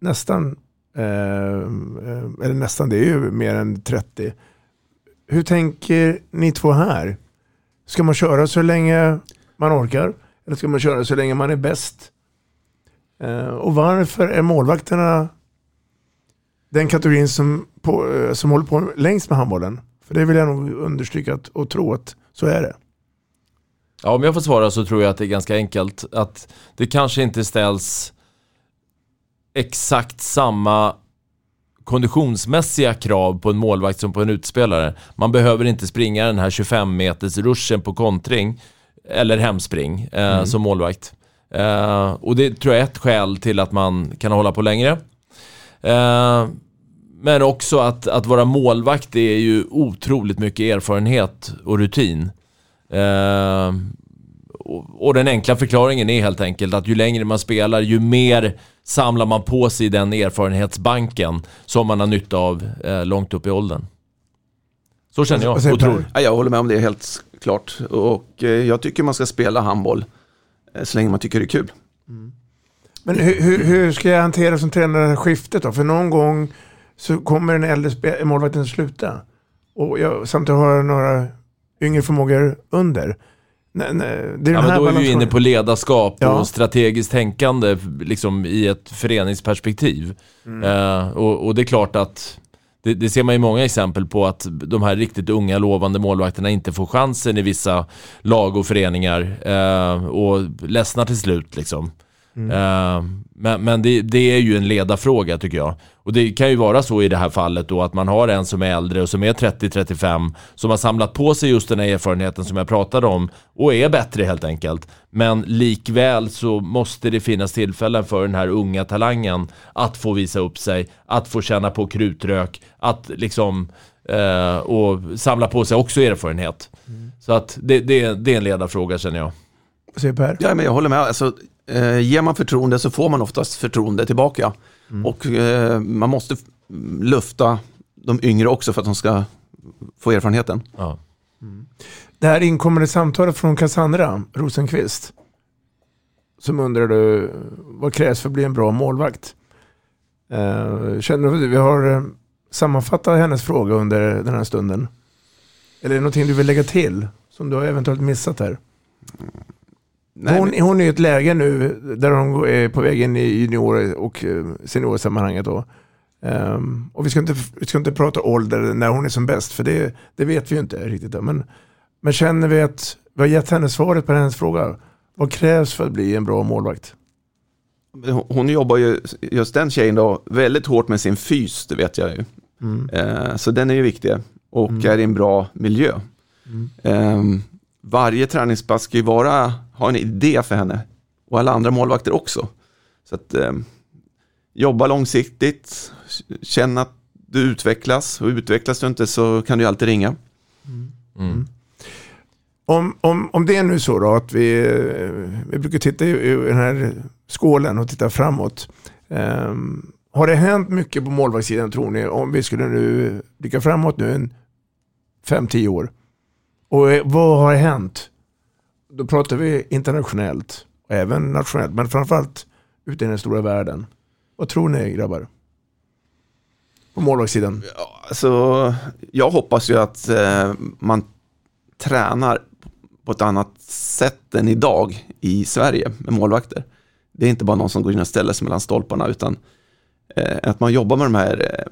Nästan. Eller nästan, det är ju mer än 30. Hur tänker ni två här? Ska man köra så länge man orkar? Eller ska man köra så länge man är bäst? Och varför är målvakterna den kategorin som håller på längst med handbollen? För det vill jag nog understryka och tro att så är det. Ja, om jag får svara så tror jag att det är ganska enkelt. Att det kanske inte ställs exakt samma konditionsmässiga krav på en målvakt som på en utspelare. Man behöver inte springa den här 25-meters ruschen på kontring eller hemspring som målvakt. Och det tror jag är ett skäl till att man kan hålla på längre. Men också att vara målvakt, det är ju otroligt mycket erfarenhet och rutin. Och den enkla förklaringen är helt enkelt att ju längre man spelar, ju mer samlar man på sig den erfarenhetsbanken som man har nytta av långt upp i åldern. Så känner jag och tror. Ja, jag håller med om det helt klart. Och jag tycker man ska spela handboll så länge man tycker det är kul. Mm. Men hur ska jag hantera som tränare det här skiftet då? För någon gång så kommer den äldre målvakten att sluta. Och jag samtidigt har några yngre förmågor under. Det är då är vi inne på ledarskap och strategiskt tänkande liksom i ett föreningsperspektiv. Och det är klart att Det ser man ju många exempel på, att de här riktigt unga lovande målvakterna inte får chansen i vissa lag och föreningar och ledsnar till slut liksom. Men det är ju en ledarfråga tycker jag. Och det kan ju vara så i det här fallet då, att man har en som är äldre och som är 30-35, som har samlat på sig just den här erfarenheten som jag pratade om och är bättre helt enkelt. Men likväl så måste det finnas tillfällen för den här unga talangen att få visa upp sig, att få känna på krutrök, att liksom och samla på sig också erfarenhet. Så att det är en ledarfråga känner jag. Ja, men jag håller med, alltså ger man förtroende så får man oftast förtroende tillbaka. Och man måste lufta de yngre också för att de ska få erfarenheten. Ja. Det här inkommer ett samtal från Cassandra Rosenqvist som undrar du vad krävs för att bli en bra målvakt. Känner du, vi har sammanfattat hennes fråga under den här stunden. Eller är det någonting du vill lägga till som du har eventuellt missat här? Nej, hon är i ett läge nu där hon är på väg in i junior- och seniorsammanhanget då. Och vi ska inte prata ålder när hon är som bäst, för det vet vi ju inte riktigt. Men känner vi att vi har gett henne svaret på hennes fråga? Vad krävs för att bli en bra målvakt? Hon jobbar ju, just den tjejen då, väldigt hårt med sin fys, det vet jag ju. Så den är ju viktig och är i en bra miljö. Varje träningspass ska ju ha en idé för henne. Och alla andra målvakter också. Så att jobba långsiktigt. Känna att du utvecklas. Och utvecklas du inte så kan du alltid ringa. Om det är nu så då att vi brukar titta i den här skålen och titta framåt. Har det hänt mycket på målvaktssidan tror ni? Om vi skulle nu dyka framåt nu en 5-10 år. Och vad har hänt? Då pratar vi internationellt och även nationellt, men framförallt ute i den stora världen. Vad tror ni grabbar? På målvaktssidan. Ja, alltså, jag hoppas ju att man tränar på ett annat sätt än idag i Sverige med målvakter. Det är inte bara någon som går in och ställer sig mellan stolparna, utan att man jobbar med de här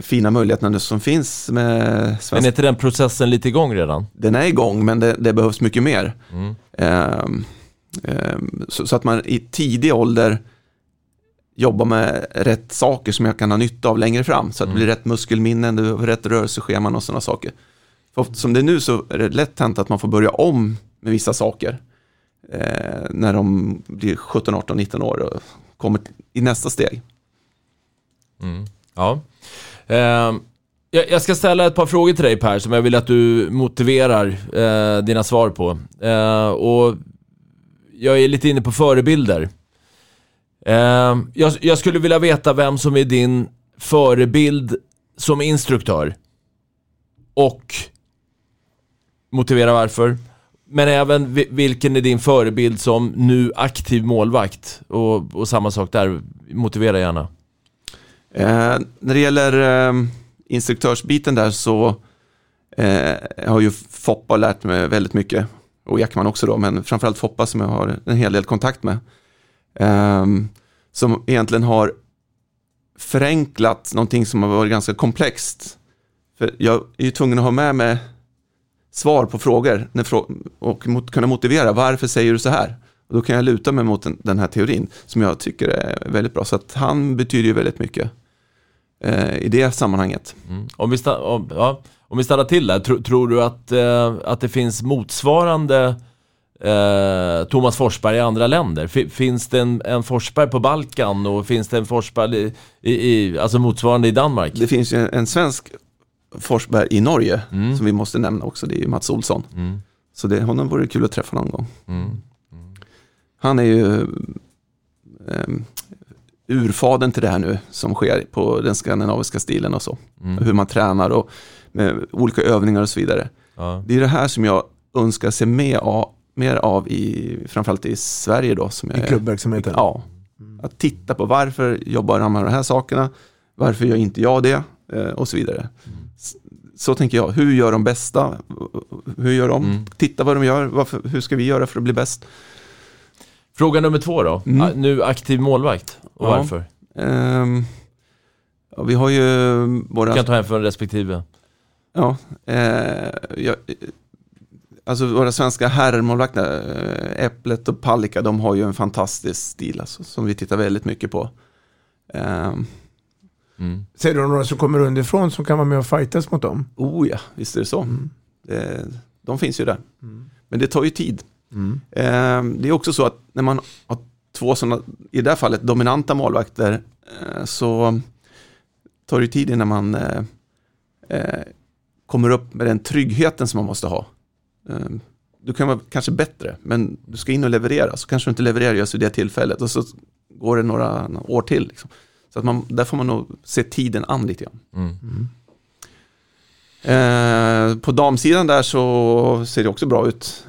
fina möjligheterna som finns med svensk... Men är inte den processen lite igång redan? Den är igång, men det behövs mycket mer. Så att man i tidig ålder jobbar med rätt saker som jag kan ha nytta av längre fram. Så att det blir rätt muskelminnen, rätt rörelsescheman och sådana saker. För som det är nu så är det lätt hänt att man får börja om med vissa saker när de blir 17, 18, 19 år och kommer i nästa steg. Ja. Jag ska ställa ett par frågor till dig Per, som jag vill att du motiverar dina svar på. Och jag är lite inne på förebilder. Jag skulle vilja veta vem som är din förebild som instruktör och motivera varför. Men även vilken är din förebild som nu aktiv målvakt, och samma sak där, motivera gärna. När det gäller instruktörsbiten där så har ju Foppa lärt mig väldigt mycket, och Jackman också då, men framförallt Foppa som jag har en hel del kontakt med, som egentligen har förenklat någonting som har varit ganska komplext, för jag är ju tvungen att ha med mig svar på frågor och kunna motivera varför säger du så här. Och då kan jag luta mig mot den här teorin som jag tycker är väldigt bra. Så att han betyder ju väldigt mycket i det sammanhanget. Om vi stannar till där, tror du att det finns motsvarande Thomas Forsberg i andra länder? Finns det en Forsberg på Balkan, och finns det en Forsberg alltså motsvarande i Danmark? Det finns ju en svensk Forsberg i Norge som vi måste nämna också. Det är ju Mats Olsson. Så honom vore kul att träffa någon gång. Han är ju urfaden till det här nu som sker på den skandinaviska stilen och så. Hur man tränar och med olika övningar och så vidare. Det är det här som jag önskar se mer av framförallt i Sverige då. Som I klubbverksamheten? Ja. Att titta på varför jobbar han med de här sakerna, varför gör inte jag det och så vidare. Så tänker jag, hur gör de bästa? Hur gör de? Titta vad de gör, hur ska vi göra för att bli bäst? Fråga nummer 2 då. Nu aktiv målvakt, och varför? Ja, vi har ju våra... Kan ta hem från respektive. Ja, alltså våra svenska herrmålvakter, Äpplet och Pallika, de har ju en fantastisk stil alltså, som vi tittar väldigt mycket på. Ser du några som kommer underifrån som kan vara med och fightas mot dem? Oh ja, visst är det så. De finns ju där. Men det tar ju tid. Det är också så att när man har två sådana, i det här fallet dominanta målvakter, så tar det tid innan man kommer upp med den tryggheten som man måste ha. Du kan vara kanske bättre, men du ska in och leverera, så kanske du inte levererar just i det tillfället, och så går det några år till liksom. Så att man, där får man nog se tiden an lite grann. På damsidan där så ser det också bra ut.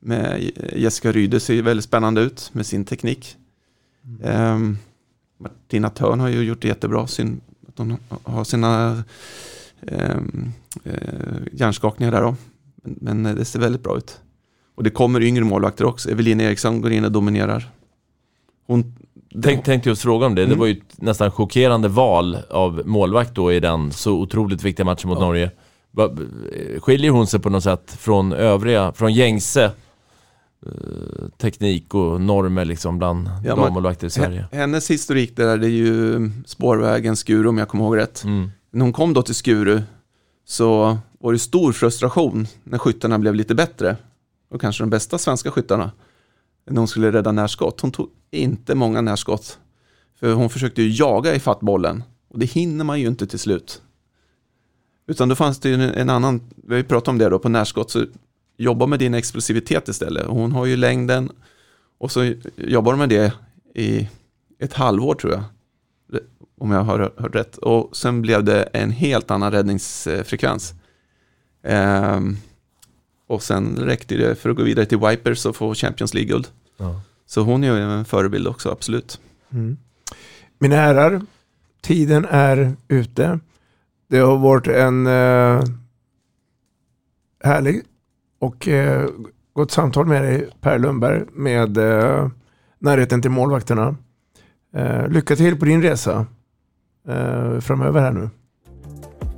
Med Jessica Ryde ser väldigt spännande ut med sin teknik. Martina Törn har ju gjort det jättebra. Att hon har sina hjärnskakningar där då. Men det ser väldigt bra ut. Och det kommer yngre målvakter också. Evelina Eriksson går in och dominerar. Hon... Tänkte just fråga om det. Det var ju nästan chockerande val av målvakt då i den så otroligt viktiga matchen mot Norge. Skiljer hon sig på något sätt från övriga, från gängse teknik och normer liksom bland dammålvakter i Sverige? Hennes historik där, det är ju spårvägen Skuru om jag kommer ihåg rätt. När hon kom då till Skuru så var det stor frustration när skyttarna blev lite bättre. Och kanske de bästa svenska skyttarna. När hon skulle rädda närskott. Hon tog inte många närskott. För hon försökte ju jaga i fattbollen. Och det hinner man ju inte till slut. Utan då fanns det ju en annan... Vi har ju pratat om det då. På närskott så jobba med din explosivitet istället. Hon har ju längden. Och så jobbar hon med det i ett halvår tror jag. Om jag har hört rätt. Och sen blev det en helt annan räddningsfrekvens. Och sen räckte det för att gå vidare till Vipers och få Champions League-guld. Ja. Så hon är ju en förebild också, absolut. Mina herrar, tiden är ute. Det har varit en härlig och gott samtal med dig, Per Lundberg, med närheten till målvakterna. Lycka till på din resa framöver här nu.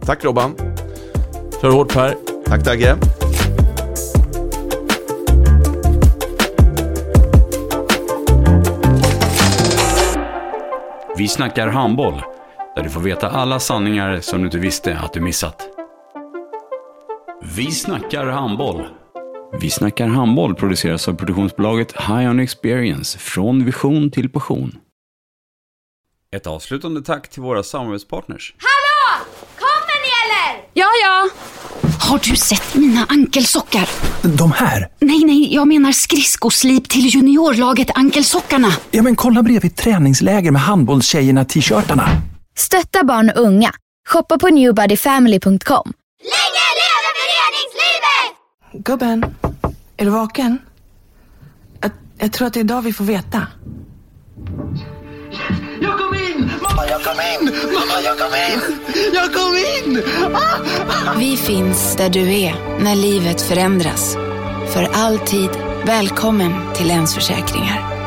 Tack Robban. Kör hårt Per. Tack Dagge. Vi snackar handboll, där du får veta alla sanningar som du inte visste att du missat. Vi snackar handboll. Vi snackar handboll produceras av produktionsbolaget High On Experience, från vision till passion. Ett avslutande tack till våra samarbetspartners. Hallå! Kommer ni eller? Ja, ja! Har du sett mina ankelsockar? De här? Nej, jag menar skridskoslip till juniorlaget ankelsockarna. Ja, men kolla bredvid träningsläger med handbollstjejerna t-shirtarna. Stötta barn och unga. Shoppa på newbodyfamily.com. Länge lever föreningslivet! Gubben, är du vaken? Jag tror att det är idag vi får veta. Jag kom in! Mamma, jag kom in! Mamma, jag kom in! Jag kom in! Ah! Vi finns där du är när livet förändras. För alltid välkommen till Länsförsäkringar.